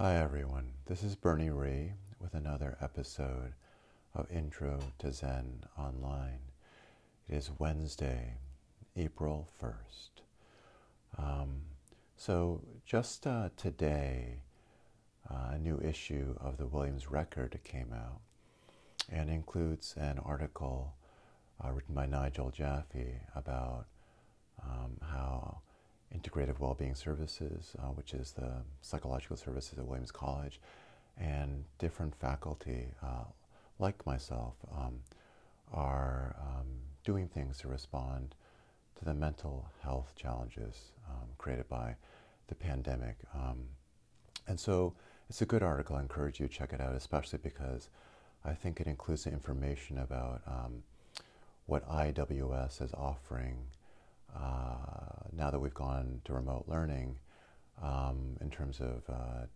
Hi everyone, this is Bernie Ree with another episode of Intro to Zen Online. It is Wednesday, April 1st. Today, a new issue of the Williams Record came out and includes an article written by Nigel Jaffe about how Integrative Wellbeing Services, which is the psychological services at Williams College, and different faculty like myself are doing things to respond to the mental health challenges created by the pandemic. And so it's a good article. I encourage you to check it out, especially because I think it includes the information about what IWS is offering now that we've gone to remote learning in terms of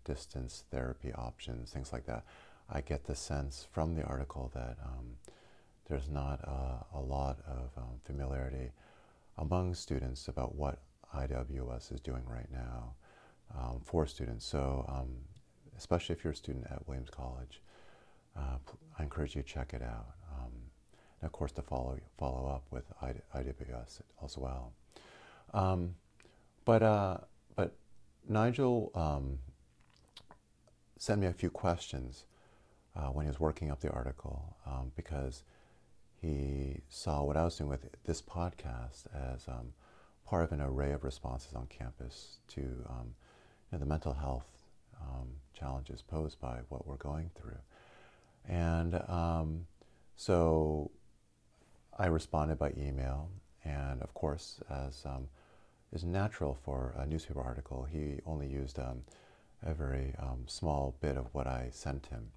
distance therapy options, things like that. I get the sense from the article that there's not a lot of familiarity among students about what IWS is doing right now for students. So especially if you're a student at Williams College, I encourage you to check it out. And of course, to follow up with IWS as well. But Nigel sent me a few questions when he was working up the article because he saw what I was doing with this podcast as part of an array of responses on campus to the mental health challenges posed by what we're going through, and so I responded by email, and of course, as is natural for a newspaper article, he only used a very small bit of what I sent him.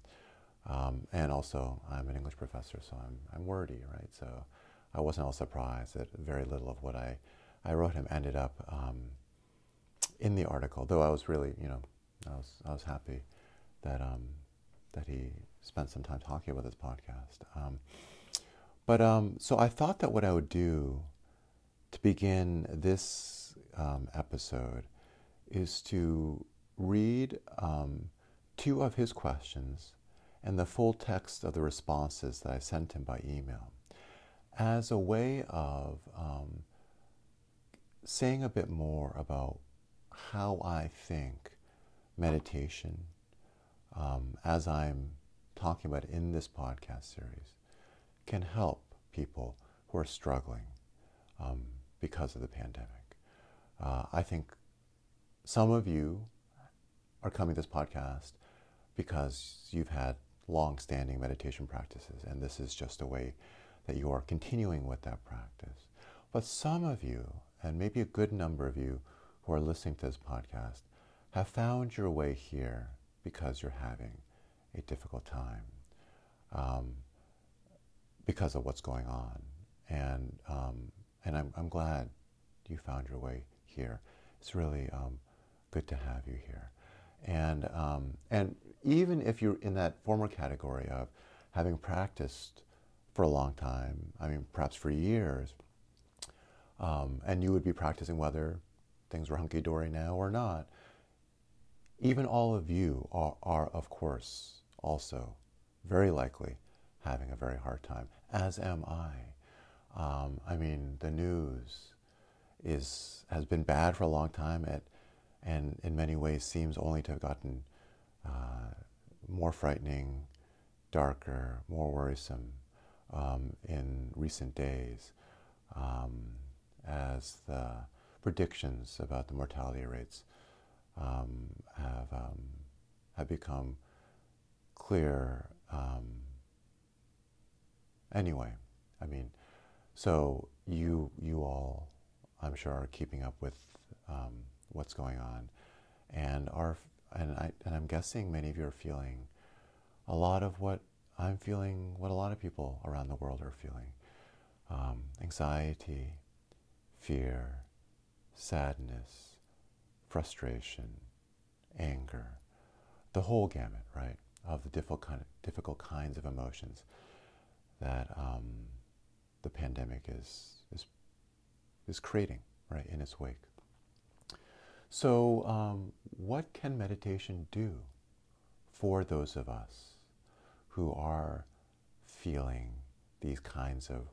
And also, I'm an English professor, so I'm wordy, right? So I wasn't all surprised that very little of what I wrote him ended up in the article. Though I was really, I was happy that that he spent some time talking about this podcast. So I thought that what I would do to begin this episode is to read two of his questions and the full text of the responses that I sent him by email as a way of saying a bit more about how I think meditation, as I'm talking about in this podcast series, can help people who are struggling because of the pandemic. I think some of you are coming to this podcast because you've had long-standing meditation practices, and this is just a way that you are continuing with that practice. But some of you, and maybe a good number of you who are listening to this podcast, have found your way here because you're having a difficult time because of what's going on, and I'm glad you found your way here. It's really good to have you here, and even if you're in that former category of having practiced for a long time, I mean perhaps for years, and you would be practicing whether things were hunky-dory now or not. Even all of you are, of course, also very likely having a very hard time, as am I. I mean, the news has been bad for a long time, and in many ways seems only to have gotten more frightening, darker, more worrisome in recent days, as the predictions about the mortality rates have become clear. Anyway, I mean, so you all, I'm sure, are keeping up with what's going on, and I'm guessing many of you are feeling a lot of what I'm feeling, what a lot of people around the world are feeling: anxiety, fear, sadness, frustration, anger, the whole gamut, right, of the difficult kinds of emotions that the pandemic is creating, right, in its wake. So what can meditation do for those of us who are feeling these kinds of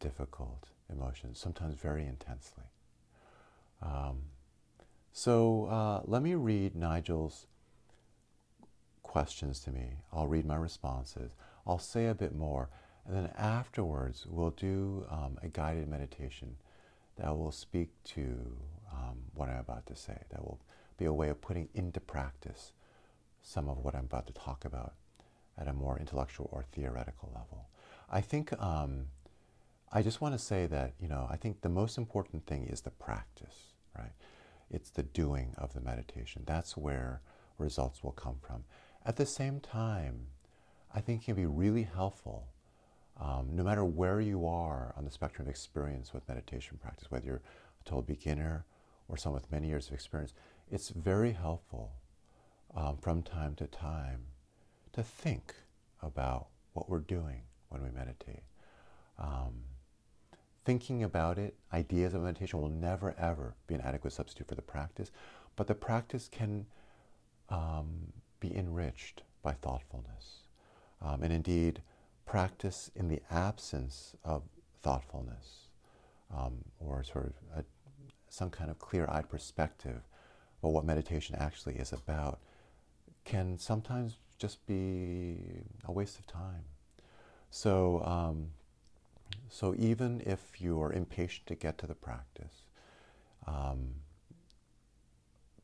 difficult emotions, sometimes very intensely. Let me read Nigel's questions to me. I'll read my responses. I'll say a bit more. And then afterwards, we'll do a guided meditation that will speak to what I'm about to say. That will be a way of putting into practice some of what I'm about to talk about at a more intellectual or theoretical level. I think, I just want to say that, you know, I think the most important thing is the practice, right? It's the doing of the meditation. That's where results will come from. At the same time, I think it can be really helpful, no matter where you are on the spectrum of experience with meditation practice, whether you're a total beginner or someone with many years of experience, it's very helpful from time to time to think about what we're doing when we meditate. Thinking about it, ideas of meditation will never ever be an adequate substitute for the practice, but the practice can be enriched by thoughtfulness. And indeed, practice in the absence of thoughtfulness, or sort of some kind of clear-eyed perspective of what meditation actually is about, can sometimes just be a waste of time. So, so even if you're impatient to get to the practice,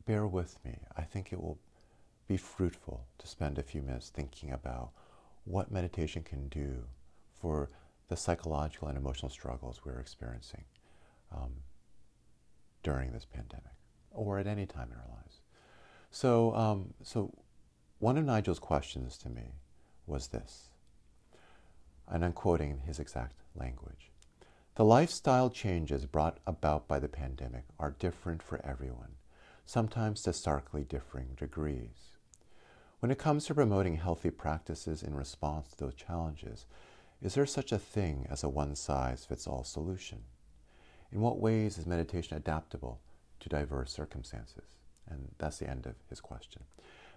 bear with me. I think it will be fruitful to spend a few minutes thinking about what meditation can do for the psychological and emotional struggles we're experiencing during this pandemic or at any time in our lives. So, one of Nigel's questions to me was this, and I'm quoting his exact language. The lifestyle changes brought about by the pandemic are different for everyone, sometimes to starkly differing degrees. When it comes to promoting healthy practices in response to those challenges, is there such a thing as a one-size-fits-all solution? In what ways is meditation adaptable to diverse circumstances? And that's the end of his question.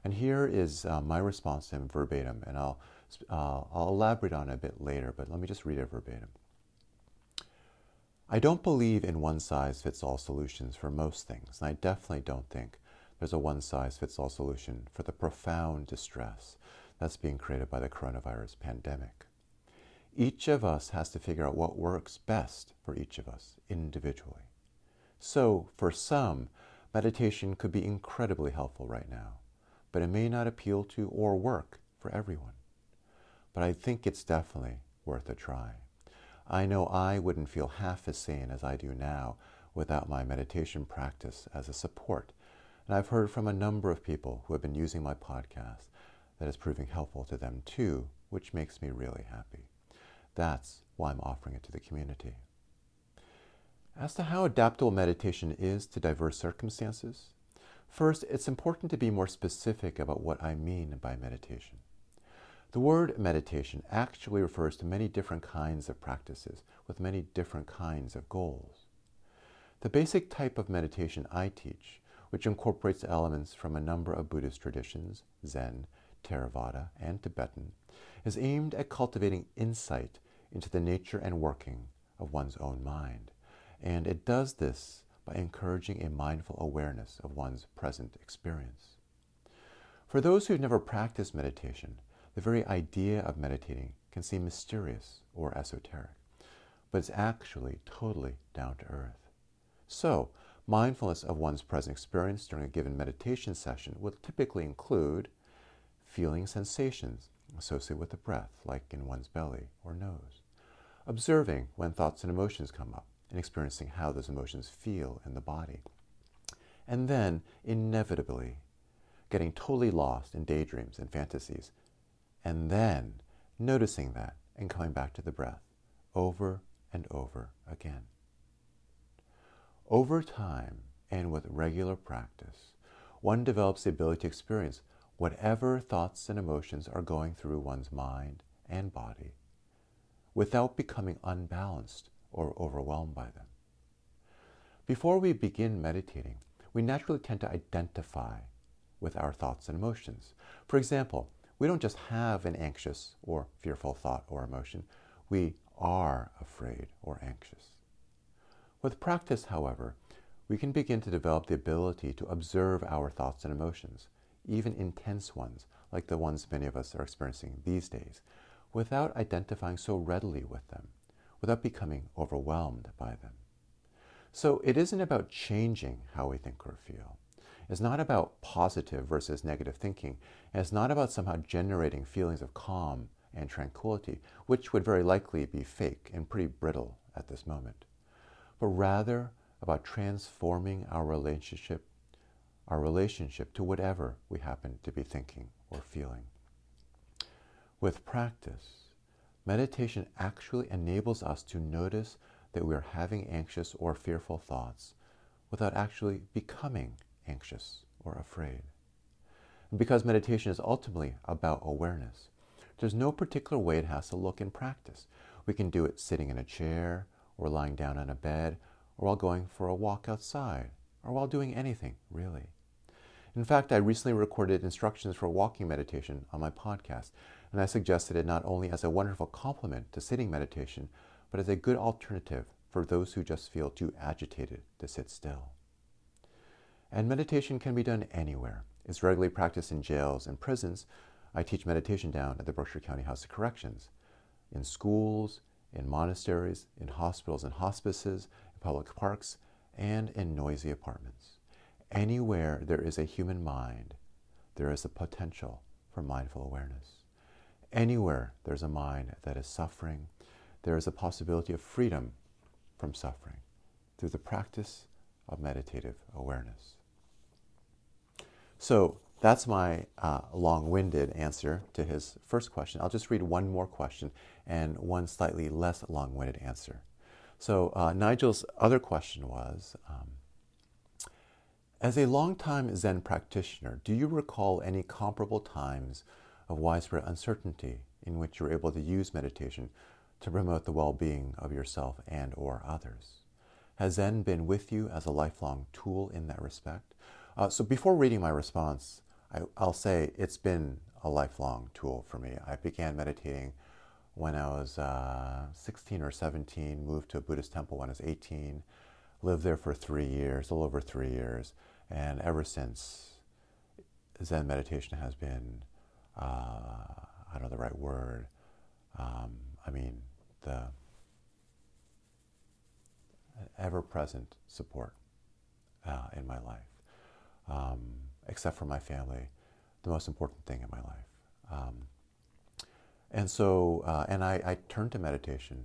And here is my response to him verbatim, and I'll elaborate on it a bit later, but let me just read it verbatim. I don't believe in one-size-fits-all solutions for most things, and I definitely don't think there's a one-size-fits-all solution for the profound distress that's being created by the coronavirus pandemic. Each of us has to figure out what works best for each of us individually. So, for some, meditation could be incredibly helpful right now, but it may not appeal to or work for everyone. But I think it's definitely worth a try. I know I wouldn't feel half as sane as I do now without my meditation practice as a support. And I've heard from a number of people who have been using my podcast that is proving helpful to them too, which makes me really happy. That's why I'm offering it to the community. As to how adaptable meditation is to diverse circumstances, first, it's important to be more specific about what I mean by meditation. The word meditation actually refers to many different kinds of practices with many different kinds of goals. The basic type of meditation I teach, which incorporates elements from a number of Buddhist traditions, Zen, Theravada, and Tibetan, is aimed at cultivating insight into the nature and working of one's own mind. And it does this by encouraging a mindful awareness of one's present experience. For those who've never practiced meditation, the very idea of meditating can seem mysterious or esoteric, but it's actually totally down to earth. So, mindfulness of one's present experience during a given meditation session will typically include feeling sensations associated with the breath, like in one's belly or nose, observing when thoughts and emotions come up, and experiencing how those emotions feel in the body. And then, inevitably, getting totally lost in daydreams and fantasies, and then noticing that and coming back to the breath over and over again. Over time, and with regular practice, one develops the ability to experience whatever thoughts and emotions are going through one's mind and body without becoming unbalanced or overwhelmed by them. Before we begin meditating, we naturally tend to identify with our thoughts and emotions. For example, we don't just have an anxious or fearful thought or emotion, we are afraid or anxious. With practice, however, we can begin to develop the ability to observe our thoughts and emotions, even intense ones, like the ones many of us are experiencing these days, without identifying so readily with them, without becoming overwhelmed by them. So it isn't about changing how we think or feel. It's not about positive versus negative thinking, and it's not about somehow generating feelings of calm and tranquility, which would very likely be fake and pretty brittle at this moment, but rather about transforming our relationship to whatever we happen to be thinking or feeling. With practice, meditation actually enables us to notice that we are having anxious or fearful thoughts without actually becoming anxious or afraid. And because meditation is ultimately about awareness, there's no particular way it has to look in practice. We can do it sitting in a chair, or lying down on a bed, or while going for a walk outside, or while doing anything, really. In fact, I recently recorded instructions for walking meditation on my podcast, and I suggested it not only as a wonderful complement to sitting meditation, but as a good alternative for those who just feel too agitated to sit still. And meditation can be done anywhere. It's regularly practiced in jails and prisons. I teach meditation down at the Berkshire County House of Corrections, in schools, in monasteries, in hospitals and hospices, in public parks, and in noisy apartments. Anywhere there is a human mind, there is the potential for mindful awareness. Anywhere there's a mind that is suffering, there is a possibility of freedom from suffering through the practice of meditative awareness. So that's my long-winded answer to his first question. I'll just read one more question and one slightly less long-winded answer. So Nigel's other question was, as a long-time Zen practitioner, do you recall any comparable times of widespread uncertainty in which you were able to use meditation to promote the well-being of yourself and or others? Has Zen been with you as a lifelong tool in that respect? So before reading my response, I'll say it's been a lifelong tool for me. I began meditating when I was 16 or 17, moved to a Buddhist temple when I was 18, lived there for 3 years, a little over 3 years, and ever since, Zen meditation has been, I don't know the right word, the ever-present support in my life. Except for my family, the most important thing in my life. And I turned to meditation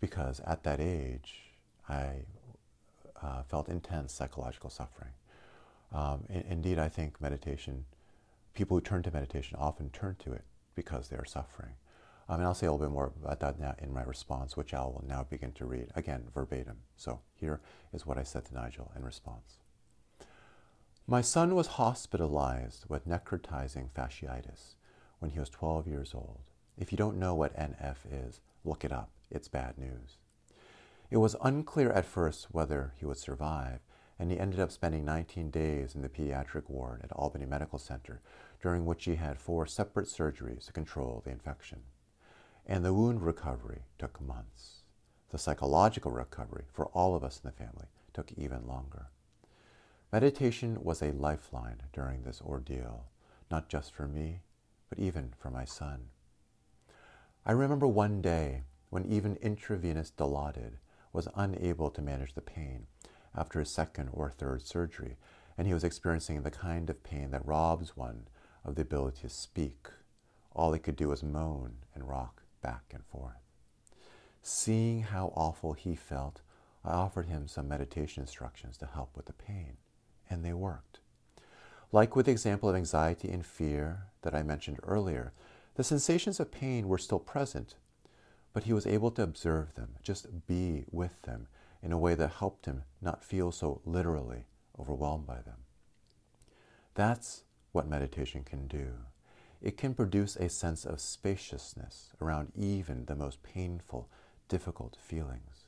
because at that age, I felt intense psychological suffering. Indeed, I think people who turn to meditation often turn to it because they are suffering. And I'll say a little bit more about that now in my response, which I will now begin to read, again, verbatim. So here is what I said to Nigel in response. My son was hospitalized with necrotizing fasciitis when he was 12 years old. If you don't know what NF is, look it up. It's bad news. It was unclear at first whether he would survive, and he ended up spending 19 days in the pediatric ward at Albany Medical Center, during which he had 4 separate surgeries to control the infection. And the wound recovery took months. The psychological recovery for all of us in the family took even longer. Meditation was a lifeline during this ordeal, not just for me, but even for my son. I remember one day when even intravenous Dilaudid was unable to manage the pain after his second or third surgery, and he was experiencing the kind of pain that robs one of the ability to speak. All he could do was moan and rock back and forth. Seeing how awful he felt, I offered him some meditation instructions to help with the pain, and they worked. Like with the example of anxiety and fear that I mentioned earlier, the sensations of pain were still present, but he was able to observe them, just be with them, in a way that helped him not feel so literally overwhelmed by them. That's what meditation can do. It can produce a sense of spaciousness around even the most painful, difficult feelings.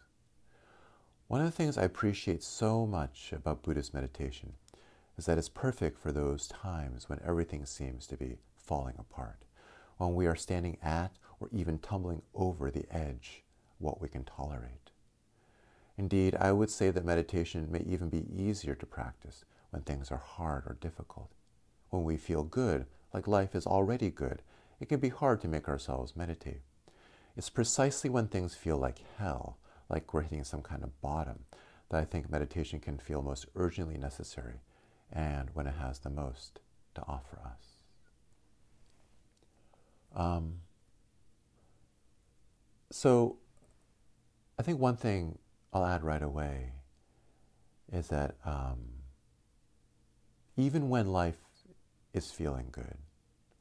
One of the things I appreciate so much about Buddhist meditation is that it's perfect for those times when everything seems to be falling apart, when we are standing at or even tumbling over the edge of what we can tolerate. Indeed, I would say that meditation may even be easier to practice when things are hard or difficult. When we feel good, like life is already good, it can be hard to make ourselves meditate. It's precisely when things feel like hell, like we're hitting some kind of bottom, that I think meditation can feel most urgently necessary, and when it has the most to offer us. So I think one thing I'll add right away is that even when life is feeling good,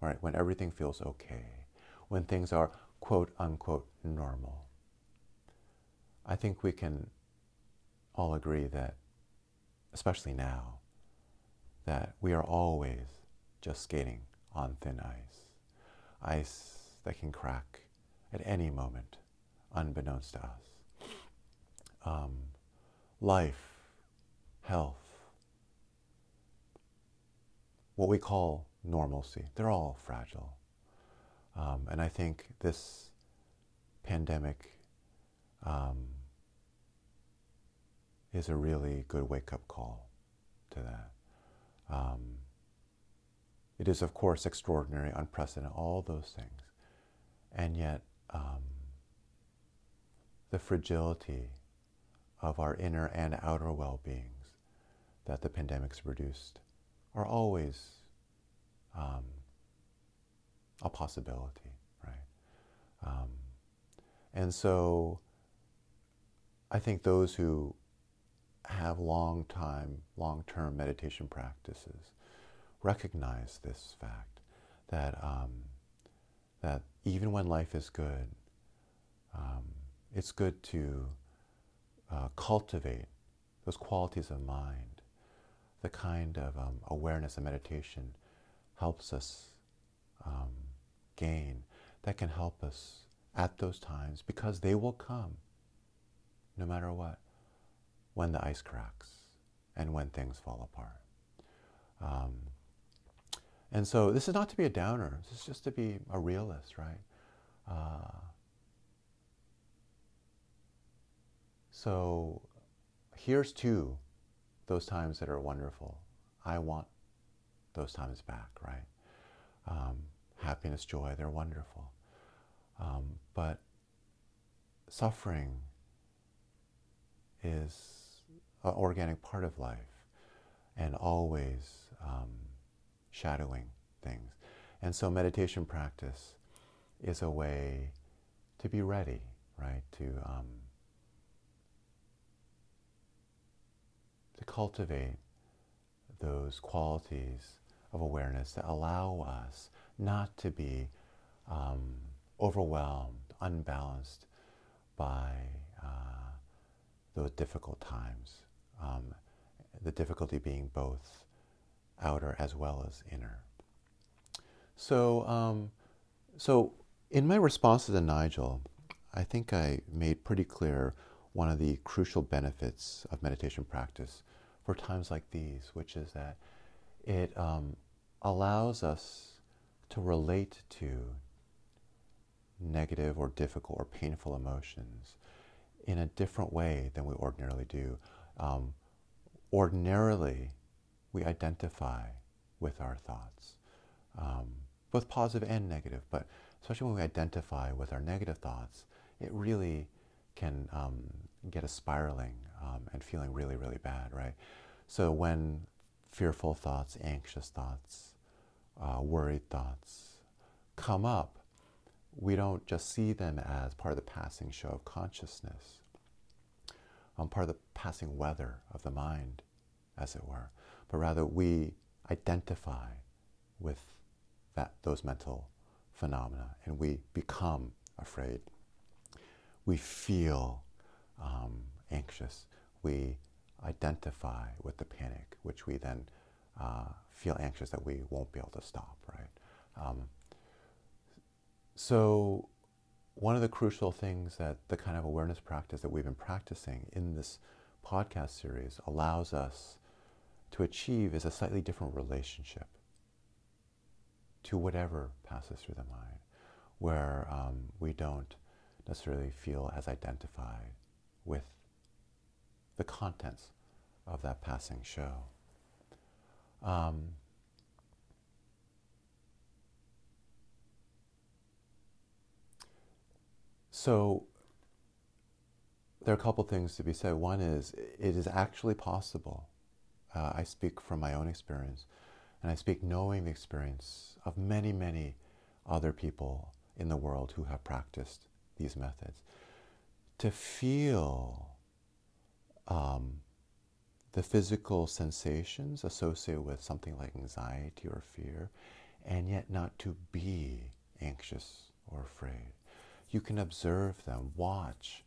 right, when everything feels okay, when things are quote unquote normal, I think we can all agree that, especially now, that we are always just skating on thin ice. Ice that can crack at any moment, unbeknownst to us. Life, health, what we call normalcy, they're all fragile. And I think this pandemic is a really good wake-up call to that. It is, of course, extraordinary, unprecedented, all those things. And yet, the fragility of our inner and outer well-beings that the pandemic's produced are always a possibility, right? And so I think those who have long-term meditation practices recognize this fact that that even when life is good, it's good to cultivate those qualities of mind. The kind of awareness and meditation helps us gain, that can help us at those times, because they will come no matter what, when the ice cracks and when things fall apart. And so this is not to be a downer, this is just to be a realist, right? So here's to those times that are wonderful. I want those times back, right? Happiness, joy, they're wonderful. But suffering is an organic part of life, and always shadowing things. And so meditation practice is a way to be ready, right? To cultivate those qualities of awareness that allow us not to be overwhelmed, unbalanced by those difficult times. The difficulty being both outer as well as inner. So in my response to Nigel, I think I made pretty clear one of the crucial benefits of meditation practice for times like these, which is that it allows us to relate to negative or difficult or painful emotions in a different way than we ordinarily do. Ordinarily, we identify with our thoughts, both positive and negative, but especially when we identify with our negative thoughts, it really can get us spiraling and feeling really, really bad, right? So when fearful thoughts, anxious thoughts, worried thoughts come up, we don't just see them as part of the passing show of consciousness, part of the passing weather of the mind, as it were, but rather we identify with those mental phenomena, and we become afraid. We feel anxious. We identify with the panic, which we then feel anxious that we won't be able to stop, right? So one of the crucial things that the kind of awareness practice that we've been practicing in this podcast series allows us to achieve is a slightly different relationship to whatever passes through the mind, where we don't necessarily feel as identified with the contents of that passing show. So there are a couple things to be said. One is, it is actually possible. I speak from my own experience, and I speak knowing the experience of many, many other people in the world who have practiced these methods, to feel the physical sensations associated with something like anxiety or fear, and yet not to be anxious or afraid. You can observe them, watch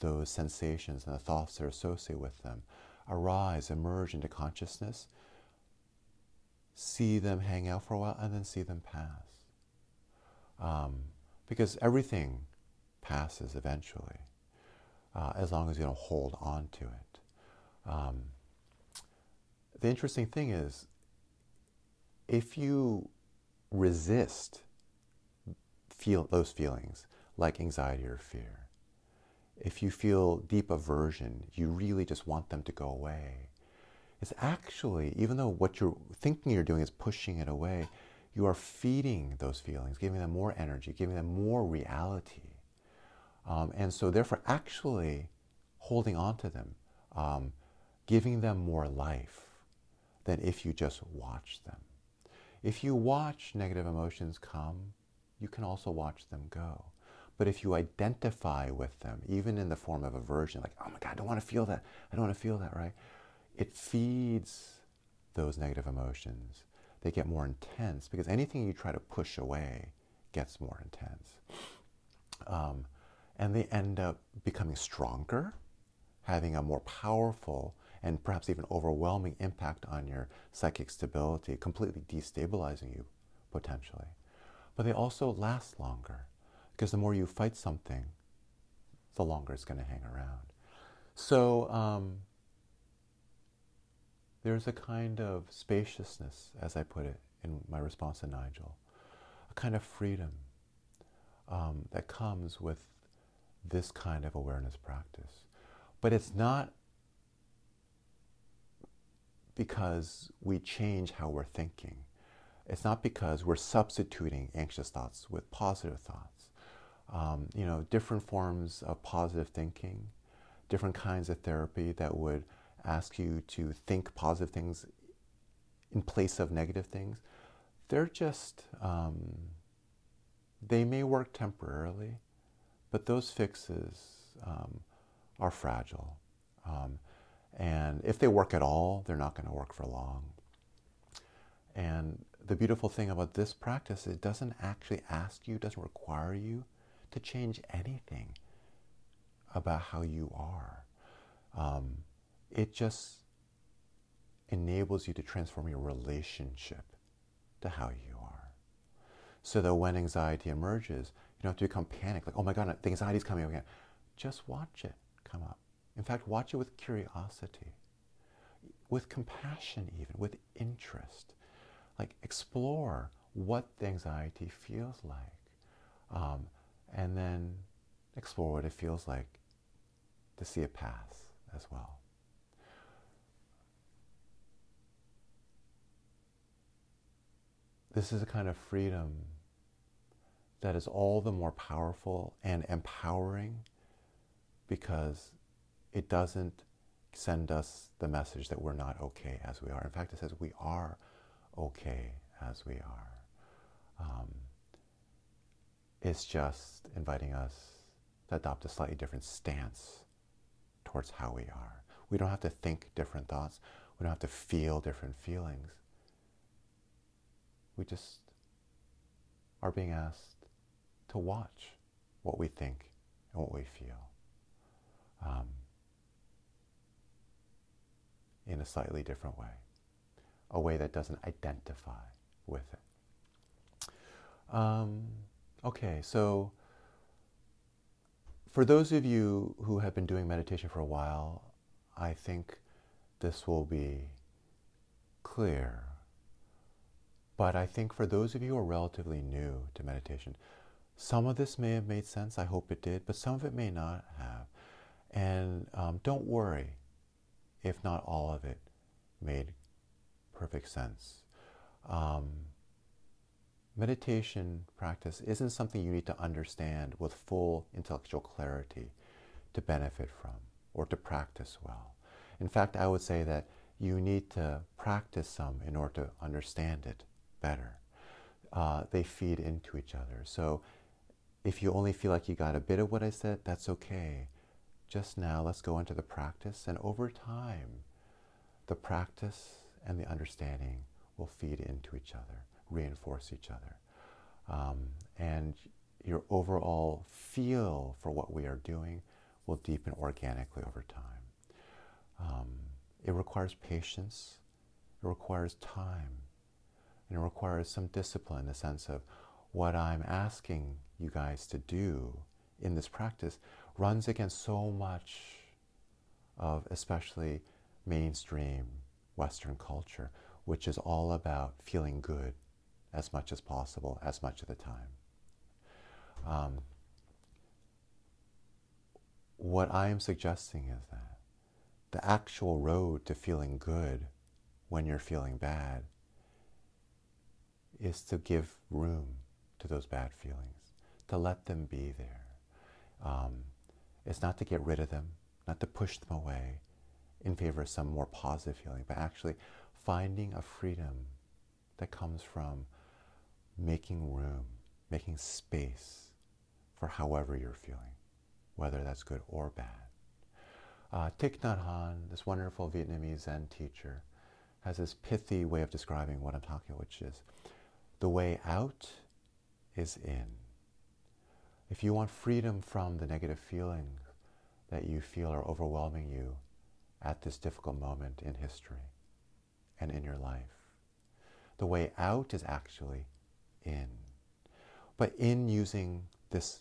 those sensations and the thoughts that are associated with them arise, emerge into consciousness, see them hang out for a while, and then see them pass. Because everything passes eventually, as long as you don't hold on to it. The interesting thing is, if you resist those feelings, like anxiety or fear, if you feel deep aversion, you really just want them to go away, it's actually, even though what you're thinking you're doing is pushing it away, you are feeding those feelings, giving them more energy, giving them more reality. And so therefore actually holding on to them, giving them more life than if you just watch them. If you watch negative emotions come, you can also watch them go. But if you identify with them, even in the form of aversion, like, oh my God, I don't want to feel that. I don't want to feel that, right? It feeds those negative emotions. They get more intense because anything you try to push away gets more intense. And they end up becoming stronger, having a more powerful and perhaps even overwhelming impact on your psychic stability, completely destabilizing you potentially. But they also last longer because the more you fight something, the longer it's going to hang around. So there's a kind of spaciousness, as I put it in my response to Nigel, a kind of freedom that comes with this kind of awareness practice. But it's not because we change how we're thinking. It's not because we're substituting anxious thoughts with positive thoughts. You know, different forms of positive thinking, different kinds of therapy that would ask you to think positive things in place of negative things, they're just, they may work temporarily, but those fixes are fragile. And if they work at all, they're not going to work for long. And the beautiful thing about this practice, it doesn't actually ask you, doesn't require you to change anything about how you are. It just enables you to transform your relationship to how you are. So that when anxiety emerges, you don't have to become panicked, like, oh my God, the anxiety's coming up again. Just watch it come up. In fact, watch it with curiosity, with compassion even, with interest. Like, explore what the anxiety feels like, and then explore what it feels like to see it pass as well. This is a kind of freedom that is all the more powerful and empowering because it doesn't send us the message that we're not okay as we are. In fact, it says we are okay as we are. It's just inviting us to adopt a slightly different stance towards how we are. We don't have to think different thoughts. We don't have to feel different feelings. We just are being asked to watch what we think and what we feel in a slightly different way, a way that doesn't identify with it. Okay, so for those of you who have been doing meditation for a while, I think this will be clear. But I think for those of you who are relatively new to meditation, some of this may have made sense, I hope it did, but some of it may not have. And don't worry if not all of it made perfect sense. Meditation practice isn't something you need to understand with full intellectual clarity to benefit from or to practice well. In fact, I would say that you need to practice some in order to understand it better. They feed into each other. So if you only feel like you got a bit of what I said, that's okay. Just now, let's go into the practice, and over time, the practice and the understanding will feed into each other, reinforce each other. And your overall feel for what we are doing will deepen organically over time. It requires patience, it requires time, and it requires some discipline in the sense of what I'm asking you guys to do in this practice runs against so much of especially mainstream Western culture, which is all about feeling good as much as possible, as much of the time. What I am suggesting is that the actual road to feeling good when you're feeling bad is to give room to those bad feelings, to let them be there. It's not to get rid of them, not to push them away in favor of some more positive feeling, but actually finding a freedom that comes from making room, making space for however you're feeling, whether that's good or bad. Thich Nhat Hanh, this wonderful Vietnamese Zen teacher, has this pithy way of describing what I'm talking about, which is the way out is in. If you want freedom from the negative feelings that you feel are overwhelming you at this difficult moment in history and in your life, the way out is actually in. But in using this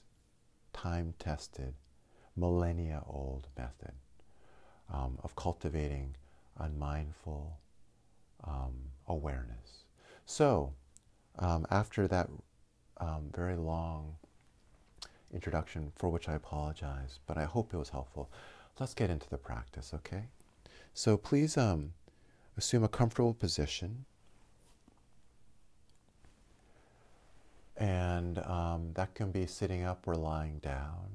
time-tested, millennia-old method of cultivating unmindful awareness. So, after that very long introduction, for which I apologize, but I hope it was helpful. Let's get into the practice, okay? So please assume a comfortable position. And that can be sitting up or lying down.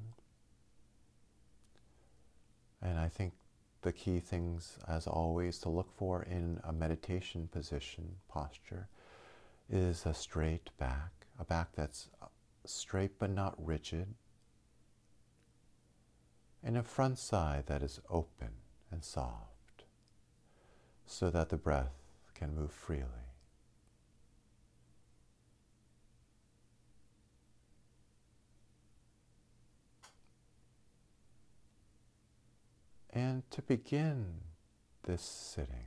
And I think the key things, as always, to look for in a meditation position, posture, is a straight back, a back that's straight but not rigid, and a front side that is open and soft so that the breath can move freely. And to begin this sitting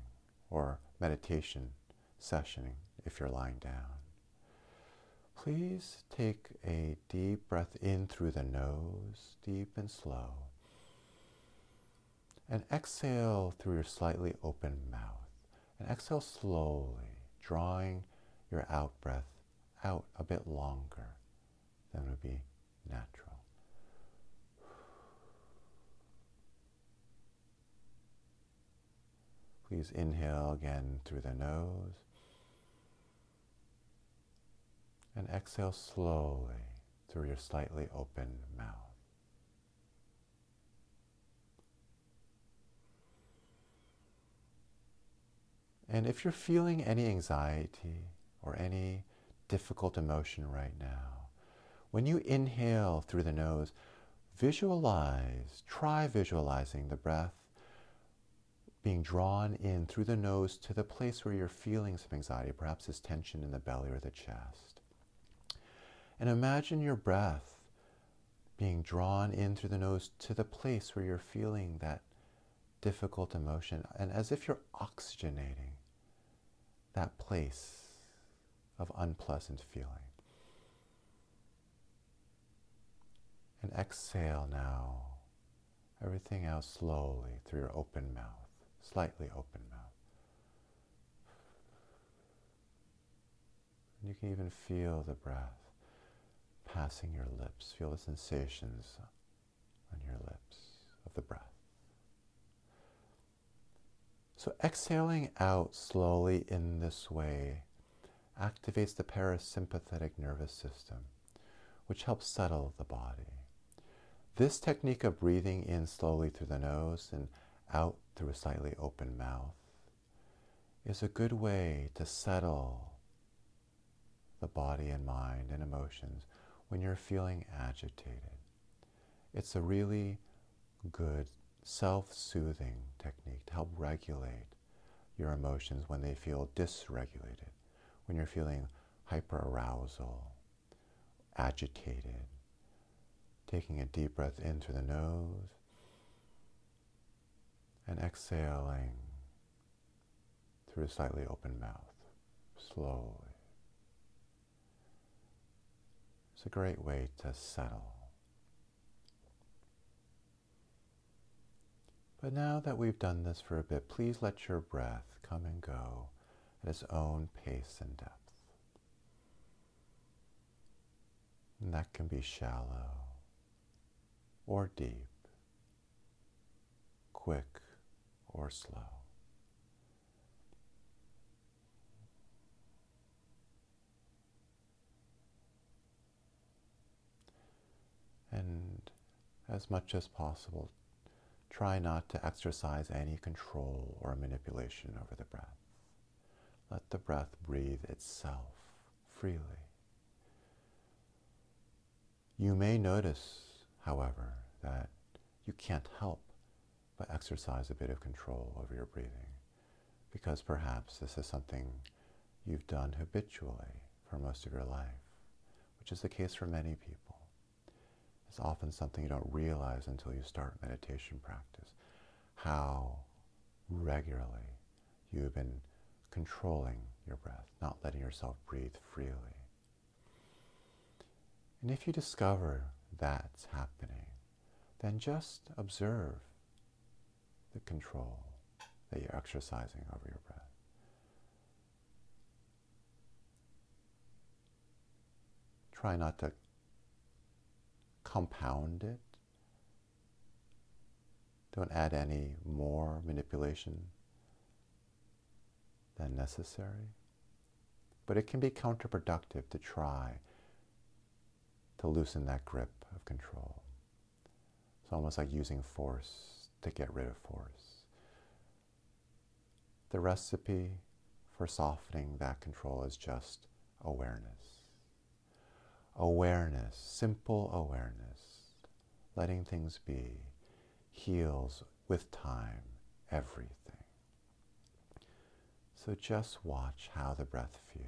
or meditation session, if you're lying down, please take a deep breath in through the nose, deep and slow, and exhale through your slightly open mouth. And exhale slowly, drawing your out breath out a bit longer than would be natural. Please inhale again through the nose, and exhale slowly through your slightly open mouth. And if you're feeling any anxiety or any difficult emotion right now, when you inhale through the nose, try visualizing the breath being drawn in through the nose to the place where you're feeling some anxiety, perhaps this tension in the belly or the chest. And imagine your breath being drawn in through the nose to the place where you're feeling that difficult emotion, and as if you're oxygenating that place of unpleasant feeling. And exhale now, everything out slowly through your open mouth, slightly open mouth. You can even feel the breath passing your lips. Feel the sensations on your lips of the breath. So exhaling out slowly in this way activates the parasympathetic nervous system, which helps settle the body. This technique of breathing in slowly through the nose and out through a slightly open mouth is a good way to settle the body and mind and emotions when you're feeling agitated. It's a really good self-soothing technique to help regulate your emotions when they feel dysregulated, when you're feeling hyperarousal, agitated. Taking a deep breath in through the nose and exhaling through a slightly open mouth, slowly. It's a great way to settle. But now that we've done this for a bit, please let your breath come and go at its own pace and depth. And that can be shallow or deep, quick or slow. And as much as possible, try not to exercise any control or manipulation over the breath. Let the breath breathe itself freely. You may notice, however, that you can't help but exercise a bit of control over your breathing, because perhaps this is something you've done habitually for most of your life, which is the case for many people. It's often something you don't realize until you start meditation practice, how regularly you've been controlling your breath, not letting yourself breathe freely. And if you discover that's happening, then just observe the control that you're exercising over your breath. Try not to compound it. Don't add any more manipulation than necessary. But it can be counterproductive to try to loosen that grip of control. It's almost like using force to get rid of force. The recipe for softening that control is just awareness. Awareness, simple awareness, letting things be, heals with time everything. So just watch how the breath feels.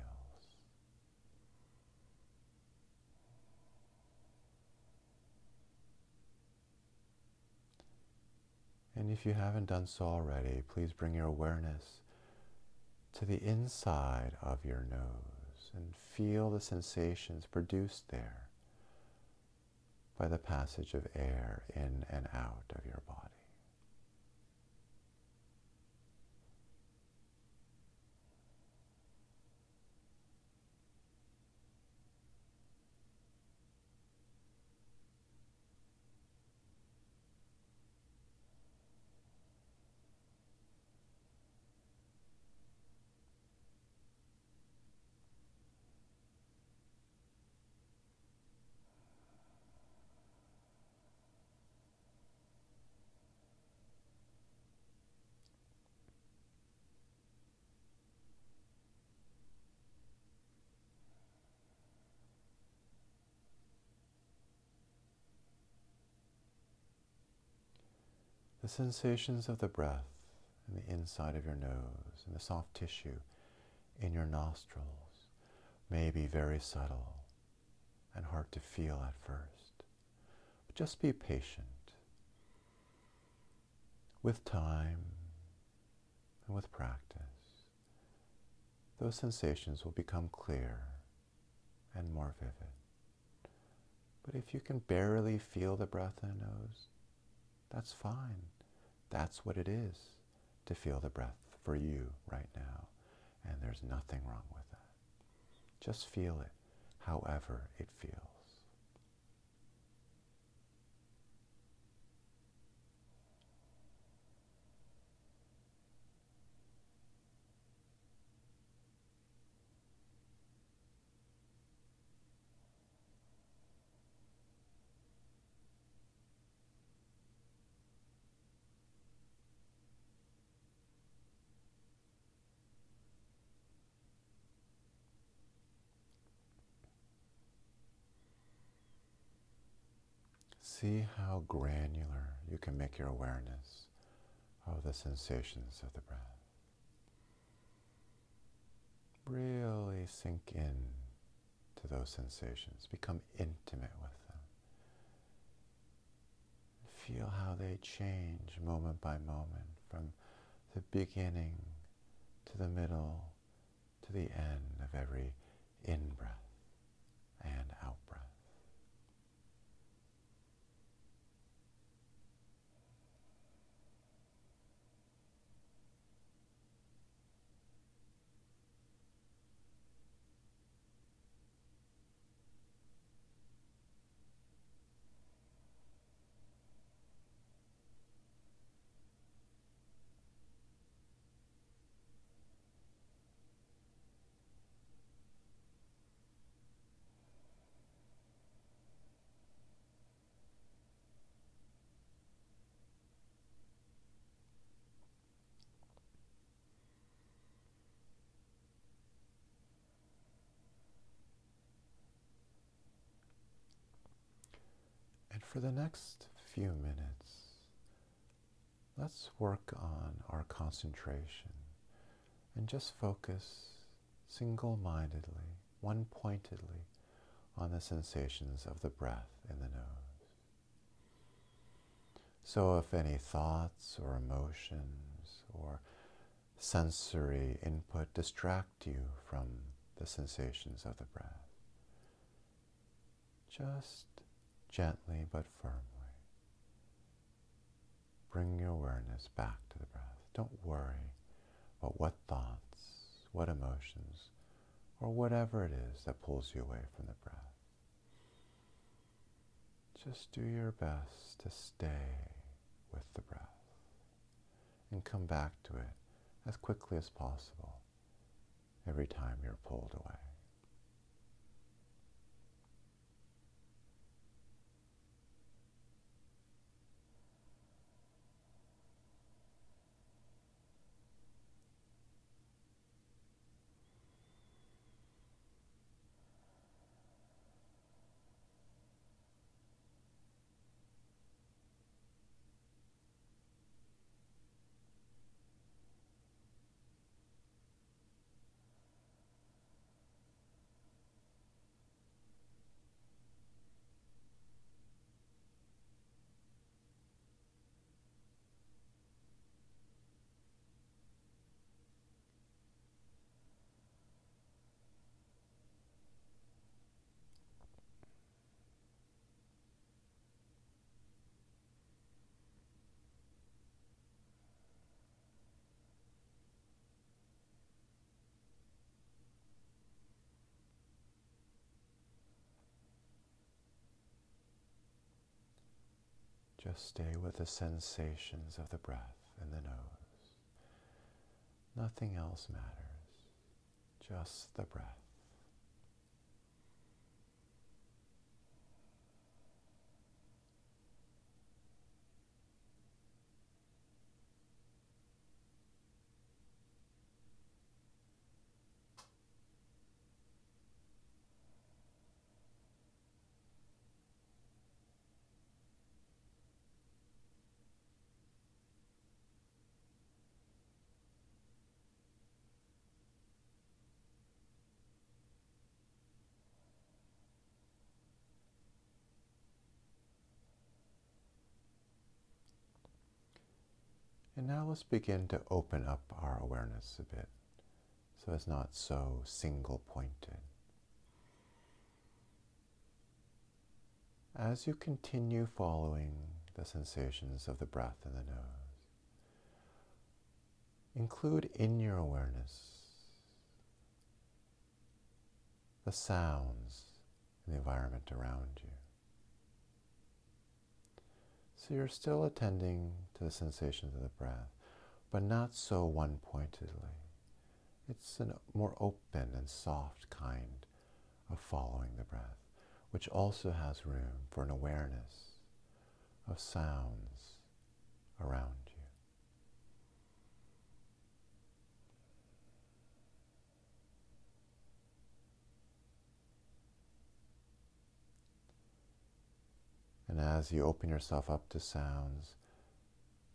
And if you haven't done so already, please bring your awareness to the inside of your nose and feel the sensations produced there by the passage of air in and out of your body. The sensations of the breath in the inside of your nose and the soft tissue in your nostrils may be very subtle and hard to feel at first, but just be patient. With time and with practice, those sensations will become clear and more vivid. But if you can barely feel the breath in the nose, that's fine. That's what it is to feel the breath for you right now. And there's nothing wrong with that. Just feel it, however it feels. See how granular you can make your awareness of the sensations of the breath. Really sink in to those sensations. Become intimate with them. Feel how they change moment by moment, from the beginning to the middle to the end of every in-breath and out-breath. For the next few minutes, let's work on our concentration and just focus single-mindedly, one-pointedly, on the sensations of the breath in the nose. So if any thoughts or emotions or sensory input distract you from the sensations of the breath, just gently but firmly bring your awareness back to the breath. Don't worry about what thoughts, what emotions, or whatever it is that pulls you away from the breath. Just do your best to stay with the breath and come back to it as quickly as possible every time you're pulled away. Just stay with the sensations of the breath and the nose. Nothing else matters, just the breath. And now let's begin to open up our awareness a bit, so it's not so single-pointed. As you continue following the sensations of the breath and the nose, include in your awareness the sounds in the environment around you. So you're still attending to the sensations of the breath, but not so one-pointedly. It's a more open and soft kind of following the breath, which also has room for an awareness of sounds around you. And as you open yourself up to sounds,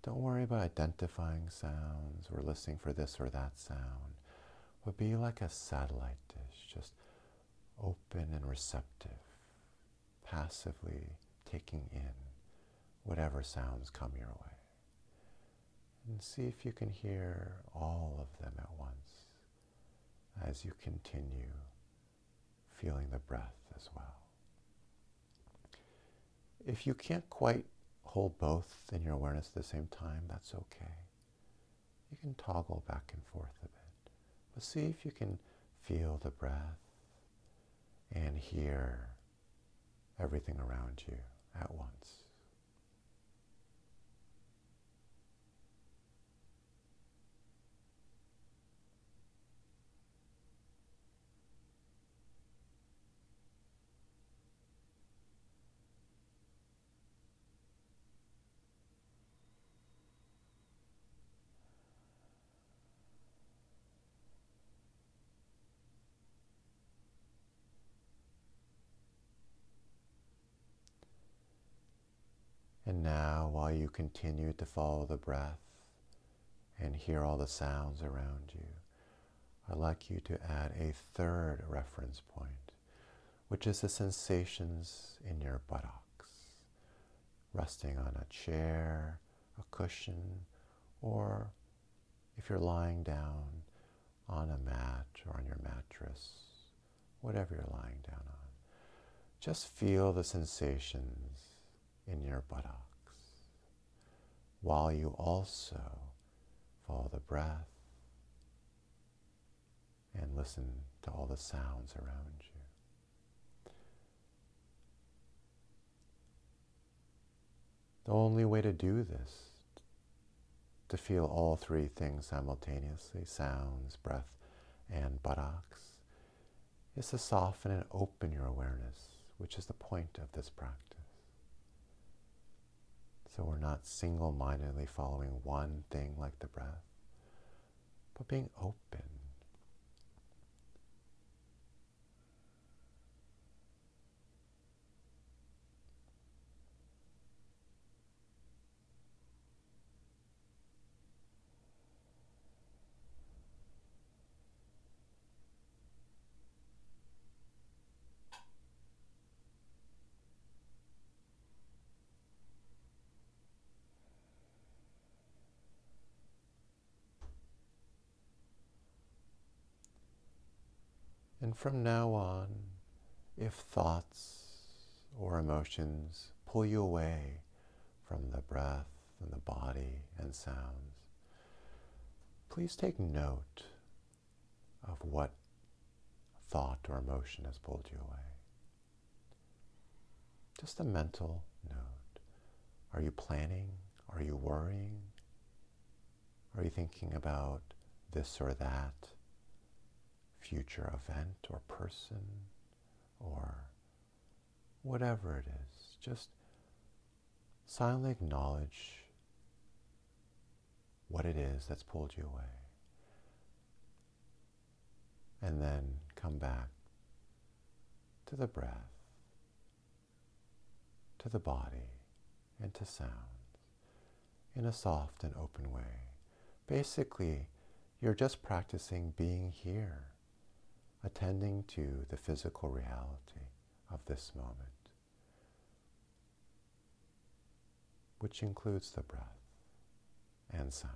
don't worry about identifying sounds or listening for this or that sound, but be like a satellite dish, just open and receptive, passively taking in whatever sounds come your way. And see if you can hear all of them at once as you continue feeling the breath as well. If you can't quite hold both in your awareness at the same time, that's okay. You can toggle back and forth a bit. But see if you can feel the breath and hear everything around you at once. And now, while you continue to follow the breath and hear all the sounds around you, I'd like you to add a third reference point, which is the sensations in your buttocks, resting on a chair, a cushion, or if you're lying down on a mat or on your mattress, whatever you're lying down on. Just feel the sensations in your buttocks, while you also follow the breath and listen to all the sounds around you. The only way to do this, to feel all three things simultaneously, sounds, breath, and buttocks, is to soften and open your awareness, which is the point of this practice. So we're not single-mindedly following one thing like the breath, but being open. And from now on, if thoughts or emotions pull you away from the breath and the body and sounds, please take note of what thought or emotion has pulled you away. Just a mental note. Are you planning? Are you worrying? Are you thinking about this or that future event or person or whatever it is? Just silently acknowledge what it is that's pulled you away, and then come back to the breath, to the body, and to sounds in a soft and open way. Basically, you're just practicing being here, attending to the physical reality of this moment, which includes the breath and sounds.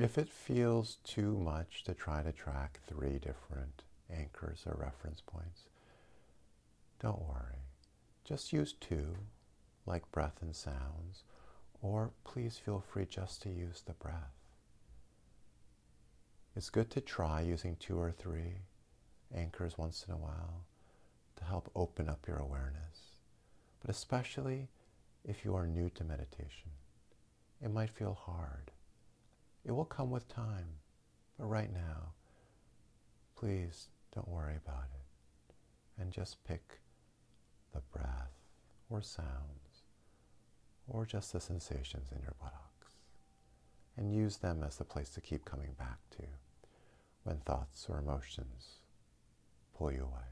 If it feels too much to try to track three different anchors or reference points. Don't worry. Just use two, like breath and sounds, or please feel free just to use the breath. It's good to try using two or three anchors once in a while to help open up your awareness, but especially if you are new to meditation. It might feel hard. It will come with time, but right now, please don't worry about it, and just pick the breath or sounds or just the sensations in your buttocks, and use them as the place to keep coming back to when thoughts or emotions pull you away.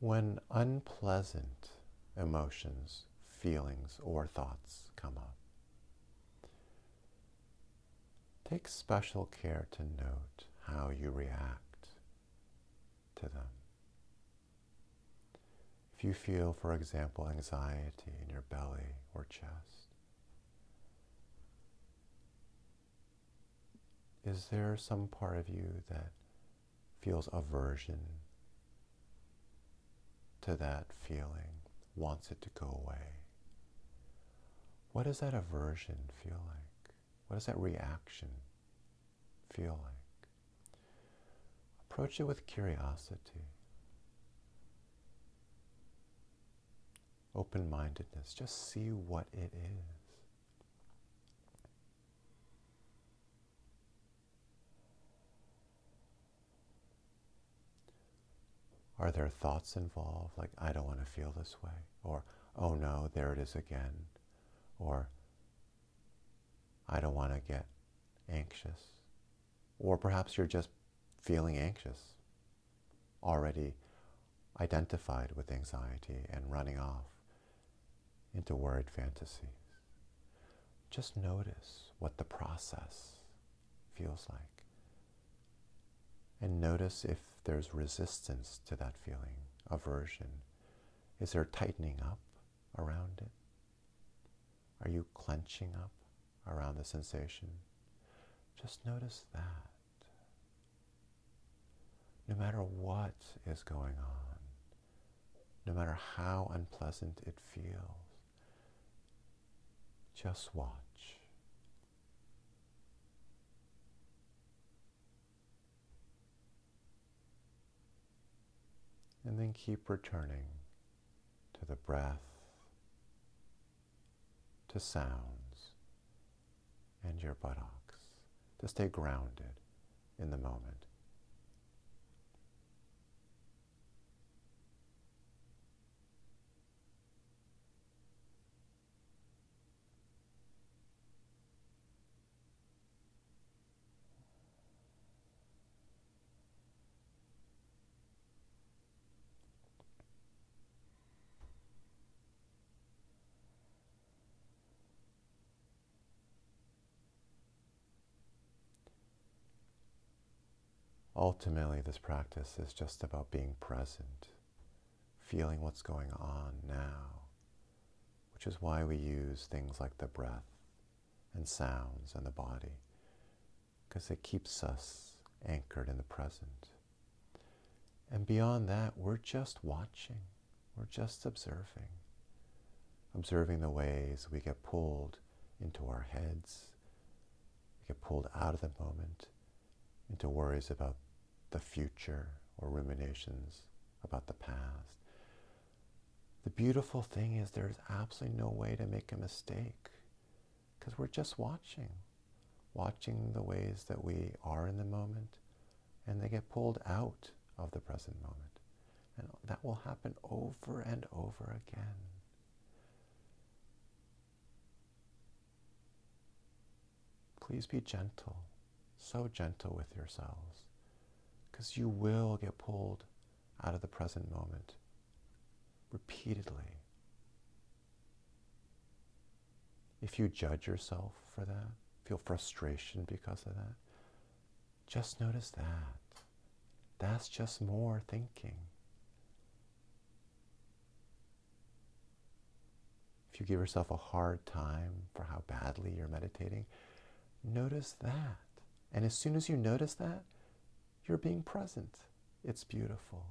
When unpleasant emotions, feelings, or thoughts come up, take special care to note how you react to them. If you feel, for example, anxiety in your belly or chest, is there some part of you that feels aversion to that feeling, wants it to go away? What does that aversion feel like? What does that reaction feel like? Approach it with curiosity, open-mindedness. Just see what it is. Are there thoughts involved, like, I don't want to feel this way, or, oh no, there it is again, or, I don't want to get anxious? Or perhaps you're just feeling anxious, already identified with anxiety and running off into worried fantasies. Just notice what the process feels like. And notice if there's resistance to that feeling, aversion. Is there tightening up around it? Are you clenching up around the sensation? Just notice that. No matter what is going on, no matter how unpleasant it feels, just watch. And then keep returning to the breath, to sounds, and your buttocks to stay grounded in the moment. Ultimately, this practice is just about being present, feeling what's going on now, which is why we use things like the breath and sounds and the body, because it keeps us anchored in the present. And beyond that, we're just watching, we're just observing, observing the ways we get pulled into our heads, we get pulled out of the moment, into worries about the future or ruminations about the past. The beautiful thing is there's absolutely no way to make a mistake, because we're just watching, watching the ways that we are in the moment and they get pulled out of the present moment. And that will happen over and over again. Please be gentle, so gentle with yourselves, because you will get pulled out of the present moment repeatedly. If you judge yourself for that, feel frustration because of that, just notice that. That's just more thinking. If you give yourself a hard time for how badly you're meditating, notice that. And as soon as you notice that, you're being present. It's beautiful.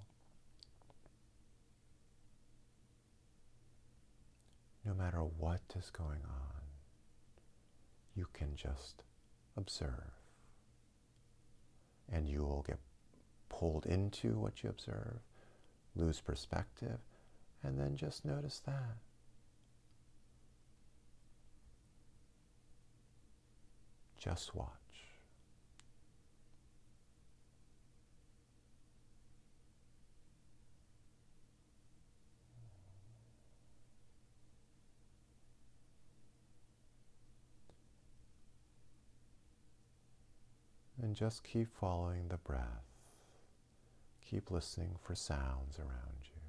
No matter what is going on, you can just observe. And you will get pulled into what you observe, lose perspective, and then just notice that. Just watch. And just keep following the breath. Keep listening for sounds around you.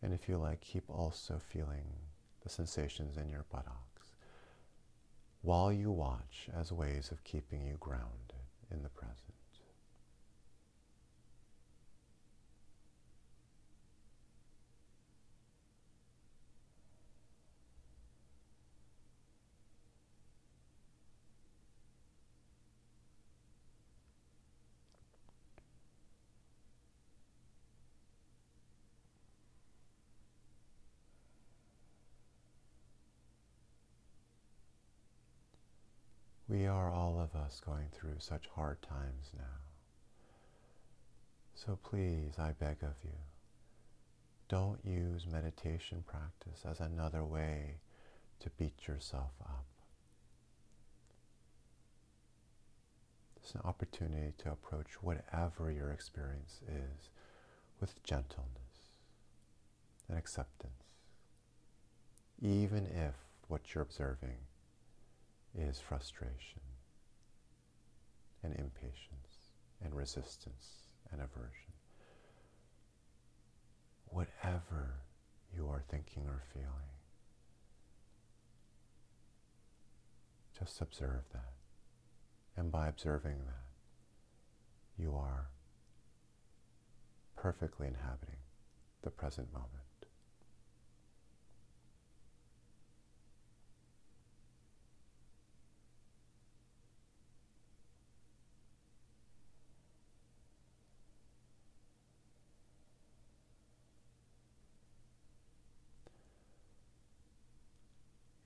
And if you like, keep also feeling the sensations in your buttocks while you watch as ways of keeping you grounded in the present. We are all of us going through such hard times now. So please, I beg of you, don't use meditation practice as another way to beat yourself up. It's an opportunity to approach whatever your experience is with gentleness and acceptance, even if what you're observing is frustration and impatience and resistance and aversion. Whatever you are thinking or feeling, just observe that. And by observing that, you are perfectly inhabiting the present moment.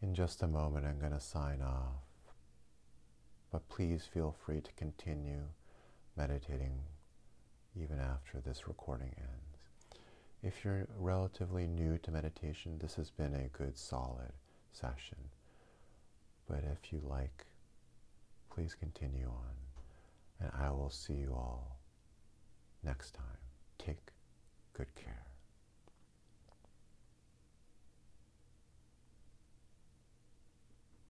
In just a moment, I'm going to sign off, but please feel free to continue meditating even after this recording ends. If you're relatively new to meditation, this has been a good, solid session, but if you like, please continue on, and I will see you all next time. Take good care.